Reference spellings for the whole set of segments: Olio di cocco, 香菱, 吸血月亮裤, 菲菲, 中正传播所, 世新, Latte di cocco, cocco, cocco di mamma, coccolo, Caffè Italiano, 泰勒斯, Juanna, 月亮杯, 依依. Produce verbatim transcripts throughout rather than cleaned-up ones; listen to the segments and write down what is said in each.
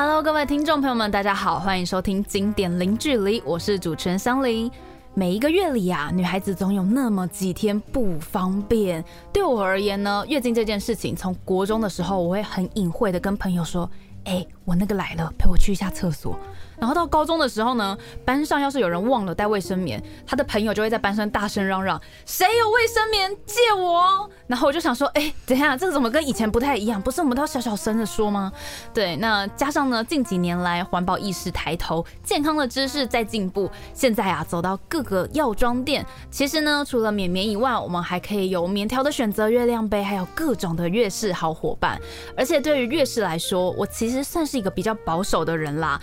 Hello， 各位听众朋友们，大家好，欢迎收听《经典零距离》，我是主持人香菱。每一个月里啊，女孩子总有那么几天不方便。对我而言呢，月经这件事情，从国中的时候，我会很隐晦的跟朋友说，哎、欸，我那个来了，陪我去一下厕所。然后到高中的时候呢，班上要是有人忘了带卫生棉，他的朋友就会在班上大声嚷嚷，谁有卫生棉借我。然后我就想说，哎、欸，等一下，这个怎么跟以前不太一样？不是我们都要小小声的说吗？对，那加上呢，近几年来环保意识抬头，健康的知识在进步，现在啊，走到各个药妆店，其实呢，除了棉棉以外，我们还可以有棉条的选择、月亮杯，还有各种的月事好伙伴。而且对于月事来说，我其实算是一个比较保守的人啦。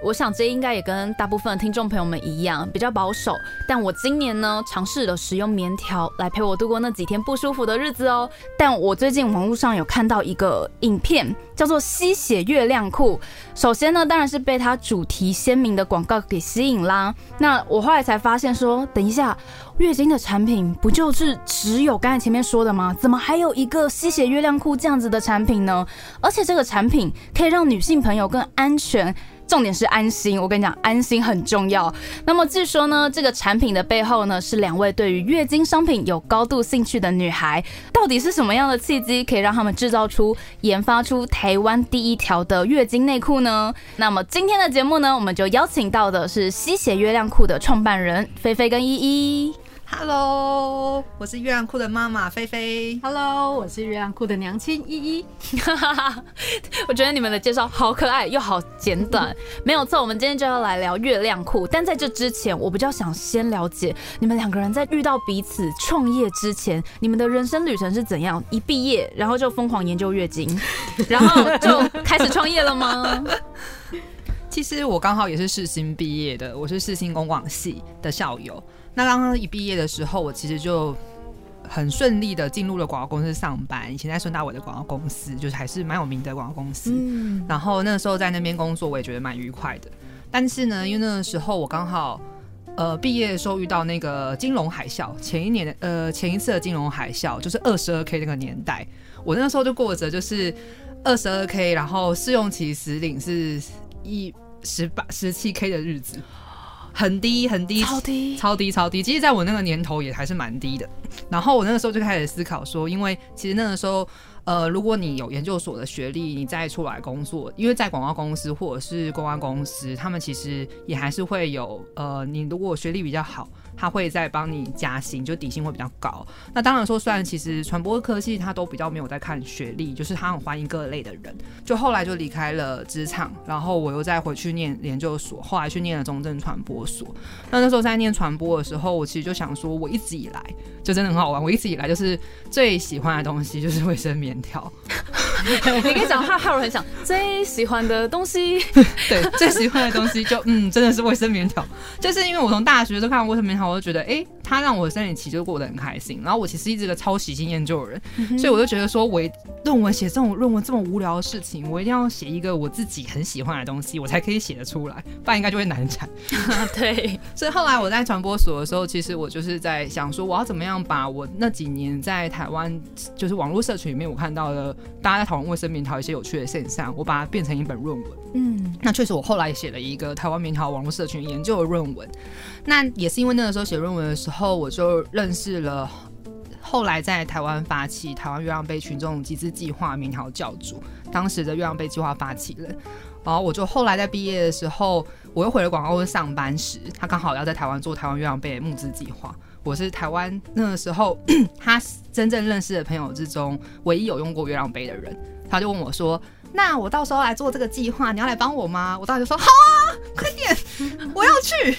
我想这应该也跟大部分的听众朋友们一样比较保守，但我今年呢尝试了使用棉条来陪我度过那几天不舒服的日子哦。但我最近网络上有看到一个影片，叫做吸血月亮裤。首先呢，当然是被它主题鲜明的广告给吸引啦。那我后来才发现说，等一下，月经的产品不就是只有刚才前面说的吗？怎么还有一个吸血月亮裤这样子的产品呢？而且这个产品可以让女性朋友更安全。重点是安心，我跟你讲，安心很重要。那么据说呢，这个产品的背后呢，是两位对于月经商品有高度兴趣的女孩。到底是什么样的契机，可以让他们制造出、研发出台湾第一条的月经内裤呢？那么今天的节目呢，我们就邀请到的是吸血月亮裤的创办人菲菲跟依依。Hello， 我是月亮裤的妈妈菲菲。Hello， 我是月亮裤的娘亲依依。我觉得你们的介绍好可爱又好简短，没有错。我们今天就要来聊月亮裤，但在这之前，我比较想先了解你们两个人在遇到彼此创业之前，你们的人生旅程是怎样？一毕业，然后就疯狂研究月经，然后就开始创业了吗？其实我刚好也是世新毕业的，我是世新公广系的校友。那刚刚一毕业的时候，我其实就很顺利的进入了广告公司上班。以前在孙大伟的广告公司，就是还是蛮有名的广告公司。嗯、然后那时候在那边工作，我也觉得蛮愉快的。但是呢，因为那个时候我刚好呃毕业的时候遇到那个金融海啸，前一年呃前一次的金融海啸就是二十二 K 那个年代，我那时候就过着就是二十二 K， 然后试用期实领是一十八十七 K 的日子。很低很低，超低超低超低。其实在我那个年头也还是蛮低的。然后我那个时候就开始思考说，因为其实那个时候，呃，如果你有研究所的学历，你再出来工作，因为在广告公司或者是公关公司，他们其实也还是会有，呃，你如果学历比较好，他会再帮你加薪，就底薪会比较高。那当然说，虽然其实传播科系他都比较没有在看学历，就是他很欢迎各类的人。就后来就离开了职场，然后我又再回去念研究所，后来去念了中正传播所。那那时候在念传播的时候，我其实就想说，我一直以来就真的很好玩，我一直以来就是最喜欢的东西就是卫生棉条。你可以讲，浩然很想最喜欢的东西，对，最喜欢的东西就嗯，真的是卫生棉条。就是因为我从大学就看卫生棉条。我就觉得，哎、欸，他让我生理期就过得很开心。然后我其实一直个超喜新厌旧的人、嗯，所以我就觉得说，我论文写这种论文这么无聊的事情，我一定要写一个我自己很喜欢的东西，我才可以写得出来，不然应该就会难产。对，所以后来我在传播所的时候，其实我就是在想说，我要怎么样把我那几年在台湾就是网络社群里面我看到的大家在讨论卫生棉条一些有趣的现象，我把它变成一本论文。嗯，那确实我后来写了一个台湾棉条网络社群研究的论文。那也是因为那个时候。写论文的时候，我就认识了后来在台湾发起台湾月亮杯群众集资计划棉条教主，当时的月亮杯计划发起人。然后我就后来在毕业的时候，我又回了广告公司上班时，他刚好要在台湾做台湾月亮杯的募资计划。我是台湾那个时候他真正认识的朋友之中唯一有用过月亮杯的人，他就问我说，那我到时候来做这个计划，你要来帮我吗？我当时就说好啊，快点，我要去。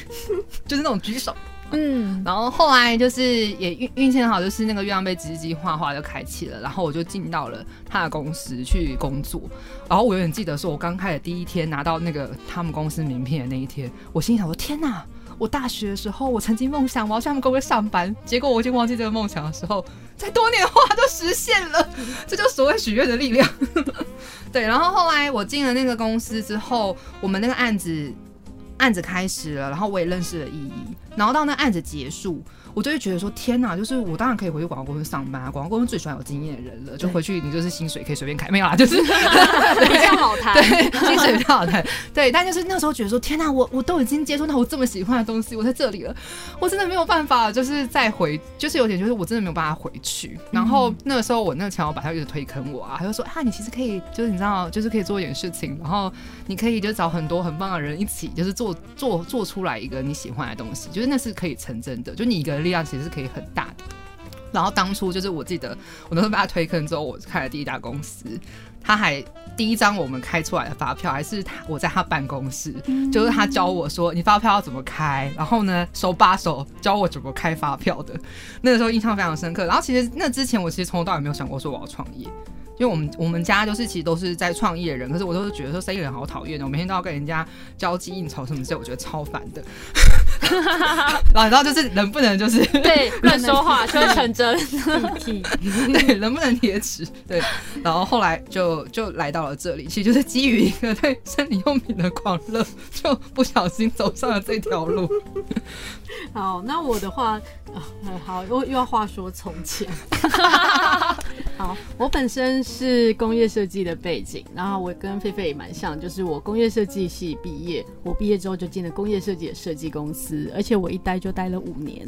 就是那种举手。嗯，然后后来就是也运气很好，就是那个月亮杯集资计划后来就开启了，然后我就进到了他的公司去工作。然后我永远记得说，我刚开始第一天拿到那个他们公司名片的那一天，我心想说天哪，我大学的时候我曾经梦想我要去他们公司上班，结果我已经忘记这个梦想的时候，在多年后它就实现了，这就是所谓许愿的力量。对，然后后来我进了那个公司之后，我们那个案子案子开始了，然后我也认识了依依。然后到那案子结束，我就会觉得说天哪，就是我当然可以回去广告公司上班，广告公司最喜欢有经验的人了，就回去你就是薪水可以随便开，没有啦，就是比较好谈，对，薪水比较好谈，对。但就是那时候觉得说天哪，我我都已经接触到我这么喜欢的东西，我在这里了，我真的没有办法，就是再回，就是有点就是我真的没有办法回去。然后那个时候我那个前老板他一直推坑我啊，他就说啊，你其实可以，就是你知道，就是可以做一点事情，然后你可以就找很多很棒的人一起，就是做做做出来一个你喜欢的东西，就是那是可以成真的，就你一个人力量其实是可以很大的。然后当初就是我记得我那时候被他推坑之后，我开了第一家公司，他还第一张我们开出来的发票还是我在他办公室，嗯、就是他教我说你发票要怎么开，然后呢手把手教我怎么开发票的，那个时候印象非常深刻。然后其实那之前我其实从头到尾没有想过说我要创业，因为我们我们家就是其实都是在创业的人，可是我都是觉得说生意人好讨厌的，我每天都要跟人家交际应酬什么之类，我觉得超烦的。然后你知道就是能不能就是对乱说话就会成真，对，能不能铁齿，对。然后后来就就来到了这里，其实就是基于一个对生理用品的狂热，就不小心走上了这条路。好，那我的话、呃、好，又要话说从前。好，我本身是工业设计的背景，然后我跟菲菲也蛮像，就是我工业设计系毕业，我毕业之后就进了工业设计的设计公司，而且我一待就待了五年。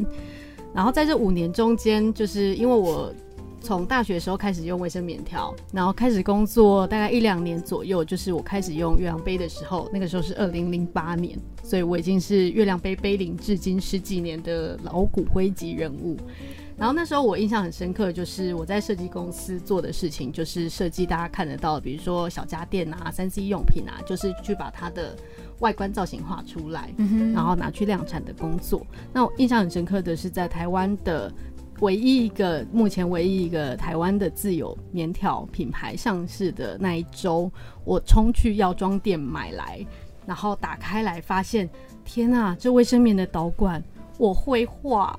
然后在这五年中间，就是因为我从大学的时候开始用卫生棉条，然后开始工作大概一两年左右，就是我开始用月亮杯的时候，那个时候是二零零八年，所以我已经是月亮杯杯龄至今十几年的老骨灰级人物。然后那时候我印象很深刻，就是我在设计公司做的事情就是设计大家看得到的，比如说小家电啊、三 C 用品啊，就是去把它的外观造型画出来、嗯、然后拿去量产的工作。那我印象很深刻的是在台湾的唯一一个目前唯一一个台湾的自有棉条品牌上市的那一周，我冲去药妆店买来，然后打开来发现天啊，这卫生棉的导管我会画，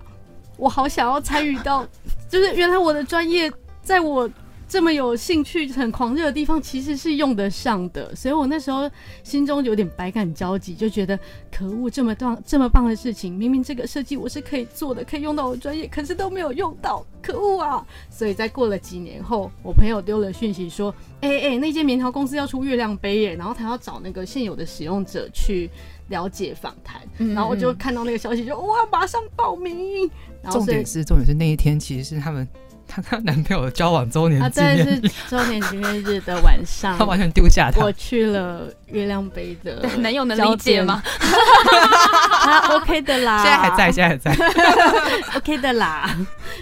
我好想要参与到，就是原来我的专业在我这么有兴趣很狂热的地方其实是用得上的。所以我那时候心中有点百感交集，就觉得可恶，这么棒这么棒的事情，明明这个设计我是可以做的，可以用到我专业，可是都没有用到，可恶啊。所以在过了几年后，我朋友丢了讯息说哎哎、欸欸，那间棉条公司要出月亮杯耶，然后他要找那个现有的使用者去了解访谈，然后我就看到那个消息就哇，马上报名。然后重点是重点是那一天其实是他们她跟男朋友交往周年纪念日、啊、是周年纪念日的晚上，她完全丢下他。我去了月亮杯的交店，男友能理解吗？啊 OK 的啦，现在还在，现在还在。OK 的啦，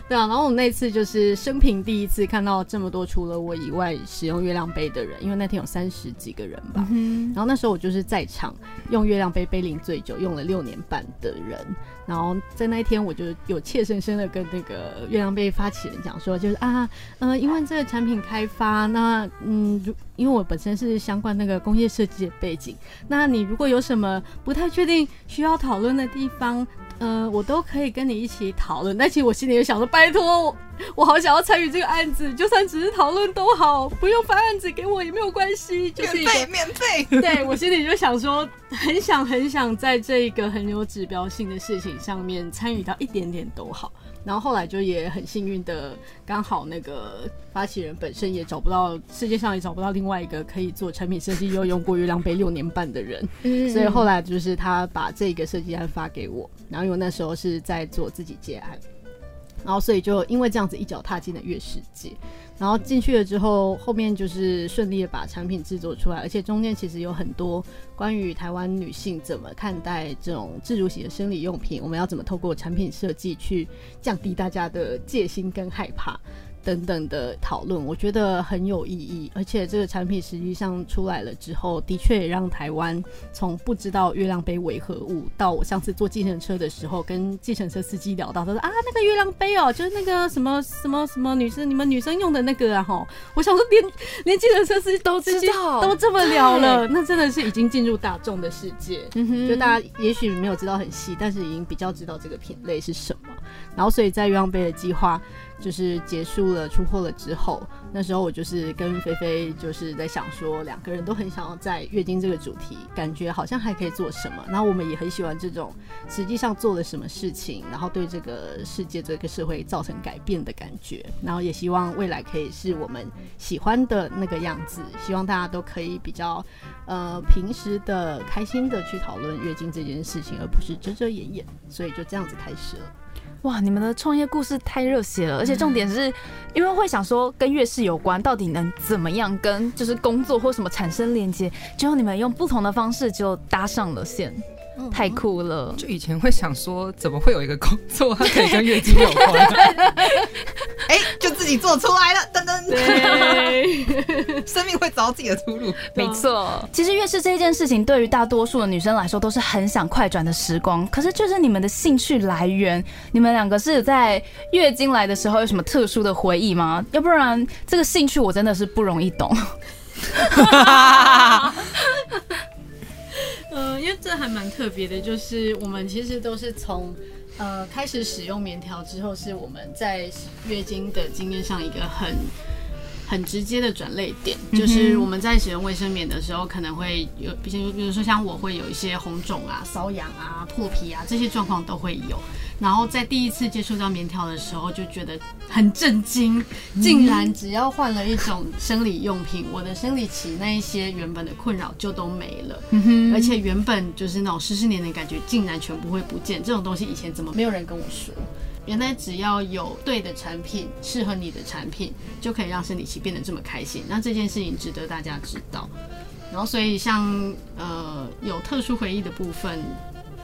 对啊。然后我那次就是生平第一次看到这么多除了我以外使用月亮杯的人，因为那天有三十几个人吧、嗯、然后那时候我就是在场用月亮杯杯龄最久，用了六年半的人。然后在那一天我就有切生生的跟那个月亮杯发起人讲说，就是啊，呃，因为这个产品开发，那嗯，因为我本身是相关那个工业设计的背景，那你如果有什么不太确定需要讨论的地方，呃，我都可以跟你一起讨论。但其实我心里也想说，拜托，我我好想要参与这个案子，就算只是讨论都好，不用发案子给我也没有关系，就是免费免费。对，我心里就想说，很想很想在这一个很有指标性的事情上面参与到一点点都好。然后后来就也很幸运的，刚好那个发起人本身也找不到，世界上也找不到另外一个可以做产品设计又用过月亮杯六年半的人，所以后来就是他把这个设计案发给我，然后因为那时候是在做自己接案，然后所以就因为这样子一脚踏进了月世界。然后进去了之后，后面就是顺利的把产品制作出来，而且中间其实有很多关于台湾女性怎么看待这种自主洗的生理用品，我们要怎么透过产品设计去降低大家的戒心跟害怕等等的讨论，我觉得很有意义。而且这个产品实际上出来了之后，的确也让台湾从不知道月亮杯为何物，到我上次坐计程车的时候跟计程车司机聊到，他说啊，那个月亮杯哦，就是那个什么什么什么女生你们女生用的那个啊吼，我想说连连计程车司机都知道都这么聊了，那真的是已经进入大众的世界、嗯、就大家也许没有知道很细，但是已经比较知道这个品类是什么。然后所以在月亮杯的计划就是结束了出货了之后，那时候我就是跟菲菲就是在想说，两个人都很想要在月经这个主题，感觉好像还可以做什么，然后我们也很喜欢这种实际上做了什么事情，然后对这个世界这个社会造成改变的感觉，然后也希望未来可以是我们喜欢的那个样子，希望大家都可以比较呃平时的开心的去讨论月经这件事情，而不是遮遮掩掩，所以就这样子开始了。哇，你们的创业故事太热血了，而且重点是因为会想说跟月事有关到底能怎么样跟就是工作或什么产生连接，结果你们用不同的方式就搭上了线，太酷了。就以前会想说怎么会有一个工作它可以跟月经有关，哎、欸，就自己做出来了，噔噔，对，生命会找自己的出路，没错。其实月事这件事情对于大多数的女生来说都是很想快转的时光，可是就是你们的兴趣来源，你们两个是在月经来的时候有什么特殊的回忆吗？要不然这个兴趣我真的是不容易懂。呃，因为这还蛮特别的，就是我们其实都是从呃开始使用棉条之后，是我们在月经的经验上一个很很直接的转捩点。就是我们在使用卫生棉的时候，可能会有，比如说像我会有一些红肿啊、瘙痒啊、破皮啊，这些状况都会有。然后在第一次接触到棉条的时候，就觉得很震惊，竟然只要换了一种生理用品，我的生理期那一些原本的困扰就都没了，而且原本就是那种湿湿黏黏的感觉，竟然全部会不见。这种东西以前怎么没有人跟我说？原来只要有对的产品，适合你的产品，就可以让生理期变得这么开心。那这件事情值得大家知道。然后，所以像呃有特殊回忆的部分。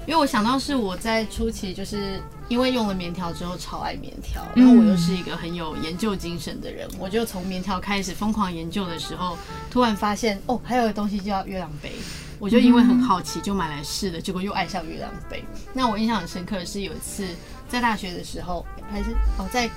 因为我想到是我在初期就是因为用了棉条之后超爱棉条，然后我又是一个很有研究精神的人，我就从棉条开始疯狂研究的时候，突然发现哦还有一个东西叫月亮杯，我就因为很好奇就买来试了，结果又爱上月亮杯。那我印象很深刻的是有一次在大学的时候，还是哦在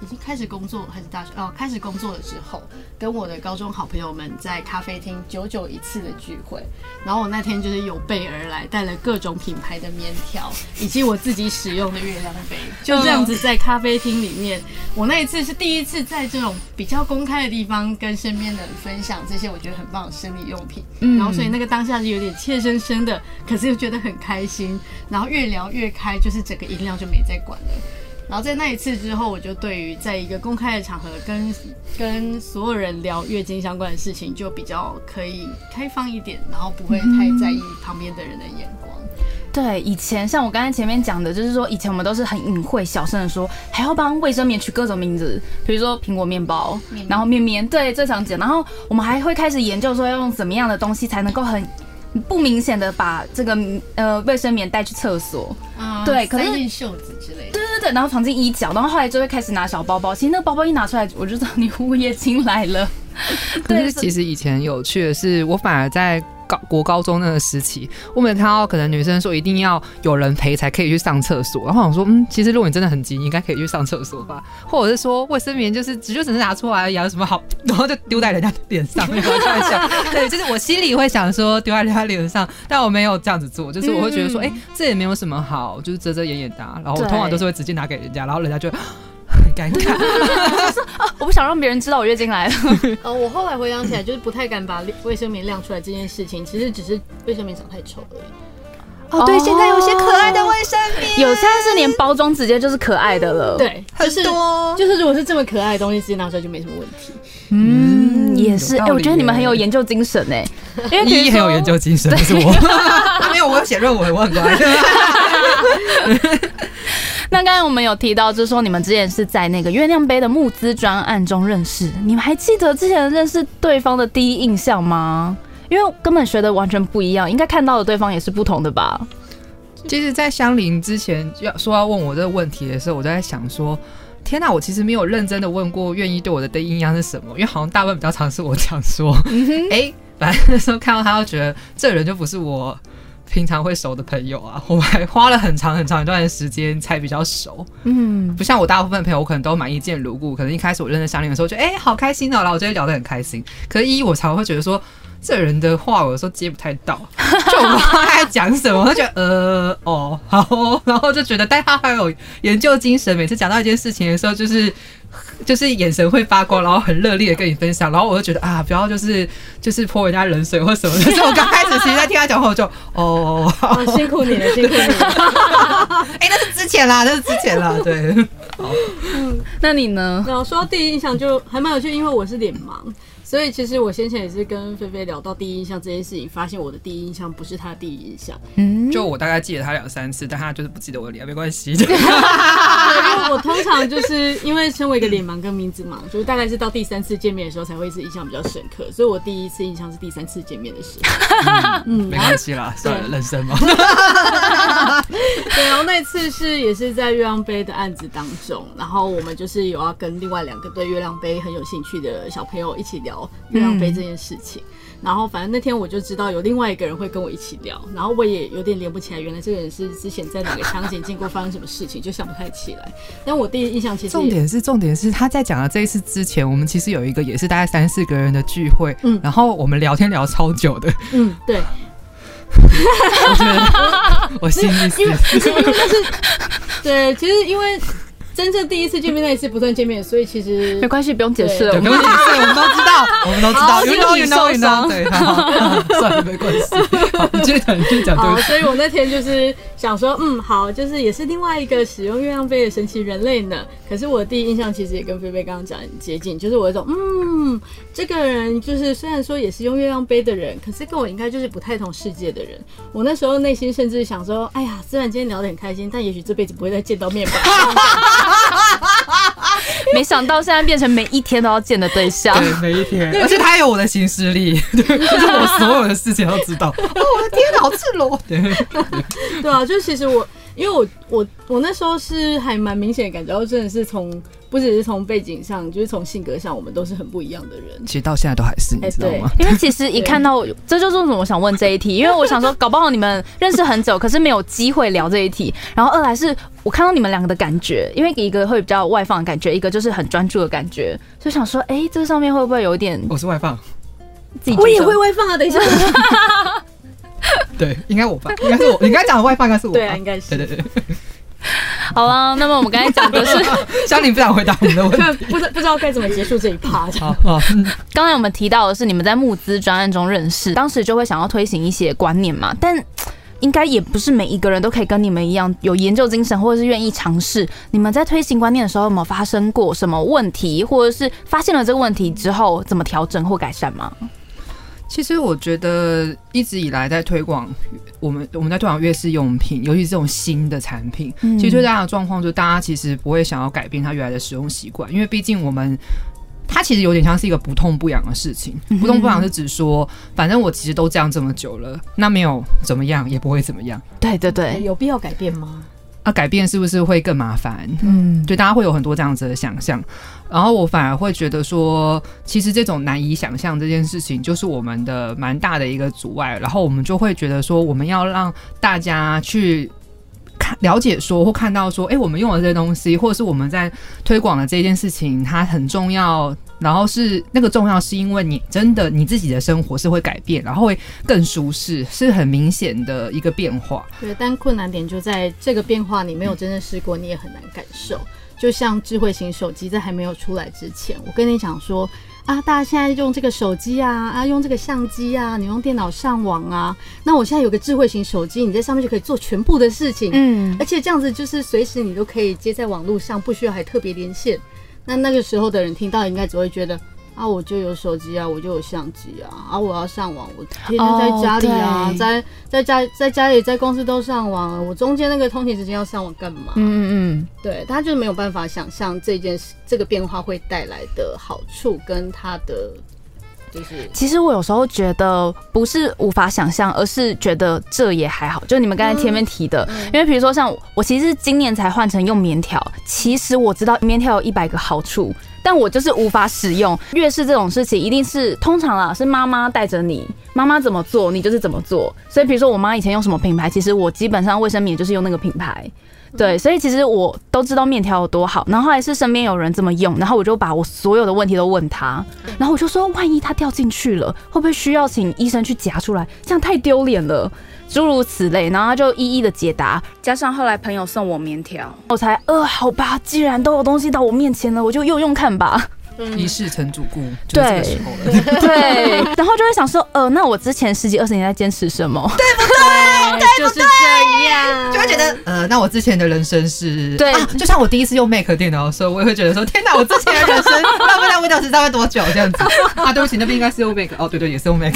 已经开始工作还是大学哦，开始工作了之后，跟我的高中好朋友们在咖啡厅久久一次的聚会，然后我那天就是有备而来，带了各种品牌的棉条，以及我自己使用的月亮杯，就这样子在咖啡厅里面，我那一次是第一次在这种比较公开的地方跟身边的人分享这些我觉得很棒的生理用品，然后所以那个当下是有点怯生生的，可是又觉得很开心，然后越聊越开，就是整个饮料就没再管了。然后在那一次之后，我就对于在一个公开的场合跟跟所有人聊月经相关的事情，就比较可以开放一点，然后不会太在意旁边的人的眼光。对，以前像我刚才前面讲的，就是说以前我们都是很隐晦、小声的说，还要帮卫生棉取各种名字，比如说苹果面包，然后面面，对，最常见。然后我们还会开始研究说要用怎么样的东西才能够很不明显的把这个呃卫生棉带去厕所，嗯、对，可能塞进袖子之类的，对对对，然后藏进衣角，然后后来就会开始拿小包包。其实那个包包一拿出来，我就知道你月经来了。但是其实以前有趣的是，我反而在高国高中那个时期，我每次看到可能女生说一定要有人陪才可以去上厕所，然后我想说，嗯，其实如果你真的很急，你应该可以去上厕所吧，或者是说卫生棉就是只就只是拿出来，有什么好，然后就丢在人家脸上。对，就是我心里会想说丢在人家脸上，但我没有这样子做，就是我会觉得说，哎、欸，这也没有什么好，就是遮遮掩掩的、啊，然后我通常都是会直接拿给人家，然后人家就。很尴尬、啊，我不想让别人知道我月经来了。呃，我后来回想起来，就是不太敢把卫生棉亮出来这件事情，其实只是卫生棉长太丑而已。哦，对，哦、现在有些可爱的卫生棉，有现在是连包装直接就是可爱的了。对，就是、很多，就是如果是这么可爱的东西，直接拿出来就没什么问题。嗯，也是。哎、欸，我觉得你们很有研究精神哎、欸，因为很有研究精神，不是我。啊、没有，我有写论文，我很乖。那刚才我们有提到，就是说你们之前是在那个月亮杯的募资专案中认识，你们还记得之前认识对方的第一印象吗？因为根本学的完全不一样，应该看到的对方也是不同的吧。其实，在香菱之前要说要问我这个问题的时候，我就在想说，天哪，我其实没有认真的问过愿意对我的第一印象是什么，因为好像大部分比较常是我讲说，哎、嗯欸，反正那时候看到他，就觉得这人就不是我。平常会熟的朋友啊，我还花了很长很长一段时间才比较熟。嗯，不像我大部分朋友，我可能都蛮一见如故。可能一开始我认识香菱的时候，就哎、欸、好开心哦、喔，然后我就会聊得很开心。可是一我常会觉得说，这人的话，我有时候接不太到，就我不知道他在讲什么，我就觉得呃哦好哦，然后就觉得，但他很有研究精神，每次讲到一件事情的时候，就是就是眼神会发光，然后很热烈的跟你分享，然后我就觉得啊，不要就是就是泼人家冷水或什么的。所以我刚开始其实在听他讲话，我就哦，哦辛苦你了，辛苦你了。哎、欸，那是之前啦，那是之前啦，对。好，嗯，那你呢？然后说到第一印象就还蛮有趣，因为我是脸盲。所以其实我先前也是跟菲菲聊到第一印象这件事情，发现我的第一印象不是他的第一印象。嗯，就我大概记得他两三次，但他就是不记得我的脸，没关系。因为我通常就是因为身为一个脸盲跟名字盲，就是大概是到第三次见面的时候才会是印象比较深刻，所以我第一次印象是第三次见面的时候。嗯，没关系啦，算了，人生嘛。对，然后那次是也是在月亮杯的案子当中，然后我们就是有要跟另外两个对月亮杯很有兴趣的小朋友一起聊月亮杯这件事情，嗯，然后反正那天我就知道有另外一个人会跟我一起聊，然后我也有点连不起来，原来这个人是之前在哪个场景经过发生什么事情，就想不太起来。但我第一印象其实重点是重点是他在讲的这一次之前，我们其实有一个也是大概三四个人的聚会，嗯，然后我们聊天聊超久的，嗯，对。我觉得我心意思，因为但是对，其实因为。真正第一次见面那一次不算见面，所以其实没关系，不用解释了，我们都知道，我们都知道，因为你受伤，对，算了，没关系。好，你去讲，你去讲，对不对？所以我那天就是想说，嗯，好，就是也是另外一个使用月亮杯的神奇人类呢。可是我的第一印象其实也跟菲菲刚刚讲很接近，就是我有一种，嗯，这个人就是虽然说也是用月亮杯的人，可是跟我应该就是不太同世界的人。我那时候内心甚至想说，哎呀，虽然今天聊得很开心，但也许这辈子不会再见到面吧。没想到现在变成每一天都要见的对象，对，每一天，而且他有我的行事历，对，就是我所有的事情都知道。哦，我的天哪，好赤裸。对，对啊，就其实我，因为我我我那时候是还蛮明显的感觉到，真的是从不只是从背景上，就是从性格上，我们都是很不一样的人。其实到现在都还是，你知道吗？欸，因为其实一看到，这就是为什么我想问这一题，因为我想说，搞不好你们认识很久，可是没有机会聊这一题。然后二来是我看到你们两个的感觉，因为一个会比较外放的感觉，一个就是很专注的感觉，就想说，哎，欸，这上面会不会有一点？我是外放，自己我也会外放啊！等一下。对，应该我吧，应该是我，你刚才讲的外放应该是我吧，对啊，应该是，对对对。好啊，那么我们刚才讲的是，香伶不想回答我们的问题，不知不知道该怎么结束这一趴。好，刚才我们提到的是你们在募资专案中认识，当时就会想要推行一些观念嘛，但应该也不是每一个人都可以跟你们一样有研究精神，或者是愿意尝试。你们在推行观念的时候，有没有发生过什么问题，或者是发现了这个问题之后怎么调整或改善吗？其实我觉得一直以来在推广，我们我们在推广月事用品，尤其是这种新的产品，嗯，其实最大的状况就是大家其实不会想要改变他原来的使用习惯，因为毕竟我们它其实有点像是一个不痛不痒的事情。不痛不痒是指说，反正我其实都这样这么久了，那没有怎么样也不会怎么样。对对对，有必要改变吗？啊，改变是不是会更麻烦？嗯，对，大家会有很多这样子的想象。然后我反而会觉得说，其实这种难以想象这件事情，就是我们的蛮大的一个阻碍。然后我们就会觉得说，我们要让大家去了解说，或看到说，哎，我们用的这些东西，或者是我们在推广的这件事情，它很重要。然后是那个重要，是因为你真的你自己的生活是会改变，然后会更舒适，是很明显的一个变化。对，但困难点就在这个变化，你没有真正试过，你也很难感受。就像智慧型手机在还没有出来之前，我跟你讲说啊，大家现在用这个手机啊，啊，用这个相机啊，你用电脑上网啊，那我现在有个智慧型手机，你在上面就可以做全部的事情，嗯，而且这样子就是随时你都可以接在网络上，不需要还特别连线。那那个时候的人听到应该只会觉得啊，我就有手机啊，我就有相机啊，啊，我要上网，我天天在家里啊， oh, 在在家在家里在公司都上网啊，我中间那个通勤时间要上网干嘛？嗯嗯嗯，对，他就没有办法想象这件事这个变化会带来的好处跟他的。其实我有时候觉得不是无法想象，而是觉得这也还好。就你们刚才前面提的，嗯嗯，因为比如说像我其实今年才换成用棉条，其实我知道棉条有一百个好处，但我就是无法使用。月事这种事情一定是通常啦，是妈妈带着你，妈妈怎么做你就是怎么做。所以比如说我妈以前用什么品牌，其实我基本上卫生棉就是用那个品牌。对，所以其实我都知道面条有多好，然后后来是身边有人这么用，然后我就把我所有的问题都问他，然后我就说，万一他掉进去了，会不会需要请医生去夹出来？这样太丢脸了，诸如此类。然后他就一一的解答，加上后来朋友送我面条，我才呃，好吧，既然都有东西到我面前了，我就用用看吧。一世成主顾，就是这个时候了。对，然后就会想说，呃，那我之前十几二十年在坚持什么？对不对？对，就是这样。就会觉得，呃，那我之前的人生是，对，啊、就像我第一次用 Mac 电脑的时候，我也会觉得说，天哪，我之前的人生浪费在Windows上面多久这样子？啊，对不起，那边应该是用 Mac， 哦，对 对, 對，也是用 Mac。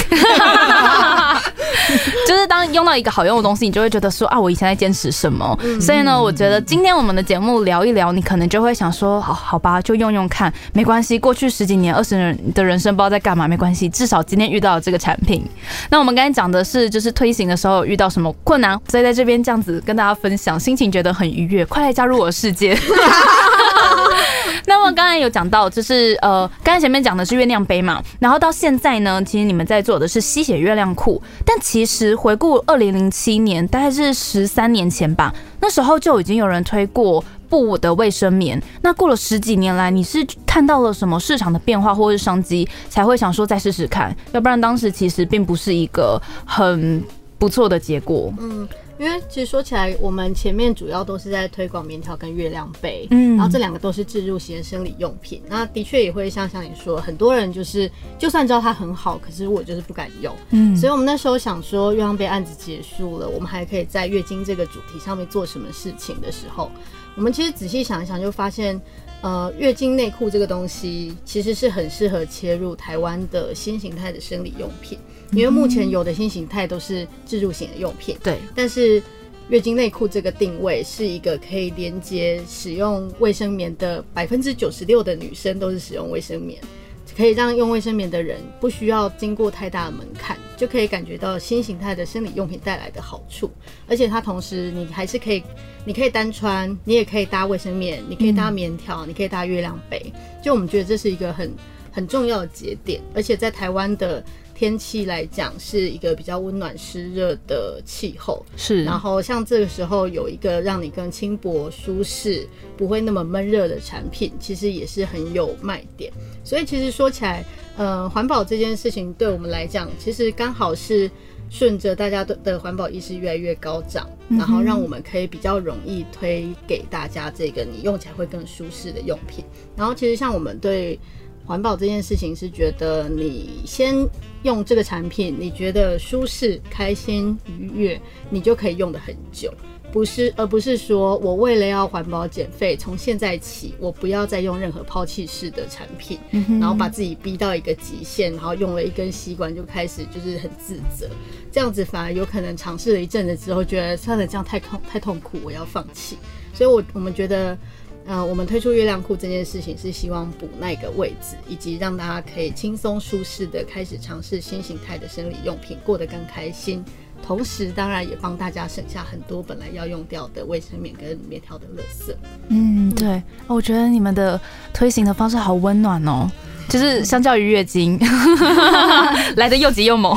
就是当用到一个好用的东西，你就会觉得说啊，我以前在坚持什么。嗯、所以呢，我觉得今天我们的节目聊一聊，你可能就会想说，好好吧，就用用看，没关系。过去十几年、二十年的人生不知道在干嘛，没关系，至少今天遇到了这个产品。那我们刚才讲的是，就是推行的时候遇到什么困难，所以在这边这样子跟大家分享，心情觉得很愉悦，快来加入我的世界。那么刚才有讲到，就是呃，刚才前面讲的是月亮杯嘛，然后到现在呢，其实你们在做的是吸血月亮裤，但其实回顾二零零七年，大概是十三年前吧，那时候就已经有人推过布的卫生棉。那过了十几年来，你是看到了什么市场的变化或是商机，才会想说再试试看？要不然当时其实并不是一个很不错的结果。嗯。因为其实说起来，我们前面主要都是在推广棉条跟月亮杯，嗯，然后这两个都是置入型的生理用品。那的确也会像像你说，很多人就是就算知道它很好，可是我就是不敢用，嗯，所以我们那时候想说，月亮杯案子结束了，我们还可以在月经这个主题上面做什么事情的时候，我们其实仔细想一想，就发现，呃，月经内裤这个东西其实是很适合切入台湾的新形态的生理用品。因为目前有的新形态都是置入型的用品，对，但是月经内裤这个定位是一个可以连接使用卫生棉的 百分之九十六 的女生都是使用卫生棉，可以让用卫生棉的人不需要经过太大的门槛，就可以感觉到新形态的生理用品带来的好处。而且它同时你还是可以，你可以单穿，你也可以搭卫生棉，你可以搭棉条，你可以搭月亮杯，就我们觉得这是一个很很重要的节点。而且在台湾的天气来讲是一个比较温暖湿热的气候，是，然后像这个时候有一个让你更轻薄舒适不会那么闷热的产品，其实也是很有卖点。所以其实说起来，呃，环保这件事情对我们来讲其实刚好是顺着大家的环保意识越来越高涨，然后让我们可以比较容易推给大家这个你用起来会更舒适的用品。然后其实像我们对环保这件事情是觉得你先用这个产品，你觉得舒适开心愉悦，你就可以用得很久，不是而不是说我为了要环保减废，从现在起我不要再用任何抛弃式的产品，嗯，然后把自己逼到一个极限，然后用了一根吸管就开始就是很自责，这样子反而有可能尝试了一阵子之后觉得算了，这样太痛太痛苦，我要放弃。所以我我们觉得呃，我们推出月亮裤这件事情是希望补那个位置，以及让大家可以轻松舒适的开始尝试新形态的生理用品，过得更开心，同时当然也帮大家省下很多本来要用掉的卫生棉跟棉条的垃圾。嗯，对，我觉得你们的推行的方式好温暖哦，就是相较于月经来得又急又猛。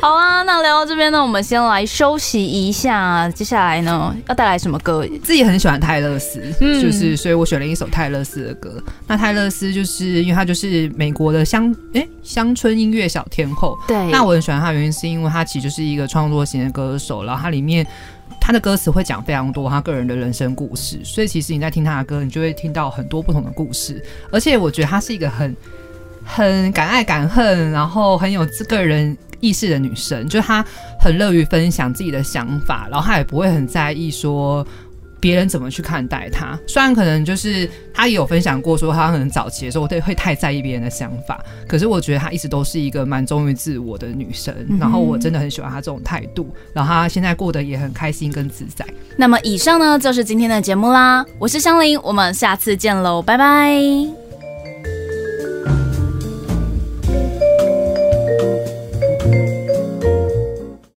好啊，那聊到这边呢，我们先来休息一下。接下来呢，要带来什么歌？自己很喜欢泰勒斯，嗯，就是所以我选了一首泰勒斯的歌。那泰勒斯就是因为他就是美国的乡哎乡村音乐小天后。对，那我很喜欢他的原因是因为他其实就是一个创作型的歌手，然后他里面。他的歌词会讲非常多他个人的人生故事，所以其实你在听他的歌，你就会听到很多不同的故事。而且我觉得他是一个很很敢爱敢恨，然后很有个人意识的女生，就是她很乐于分享自己的想法，然后她也不会很在意说别人怎么去看待他。虽然可能就是他也有分享过说他可能早期的时候会太在意别人的想法，可是我觉得他一直都是一个蛮忠于自我的女生，嗯，然后我真的很喜欢他这种态度，然后他现在过得也很开心跟自在。那么以上呢就是今天的节目啦，我是香玲，我们下次见喽，拜拜。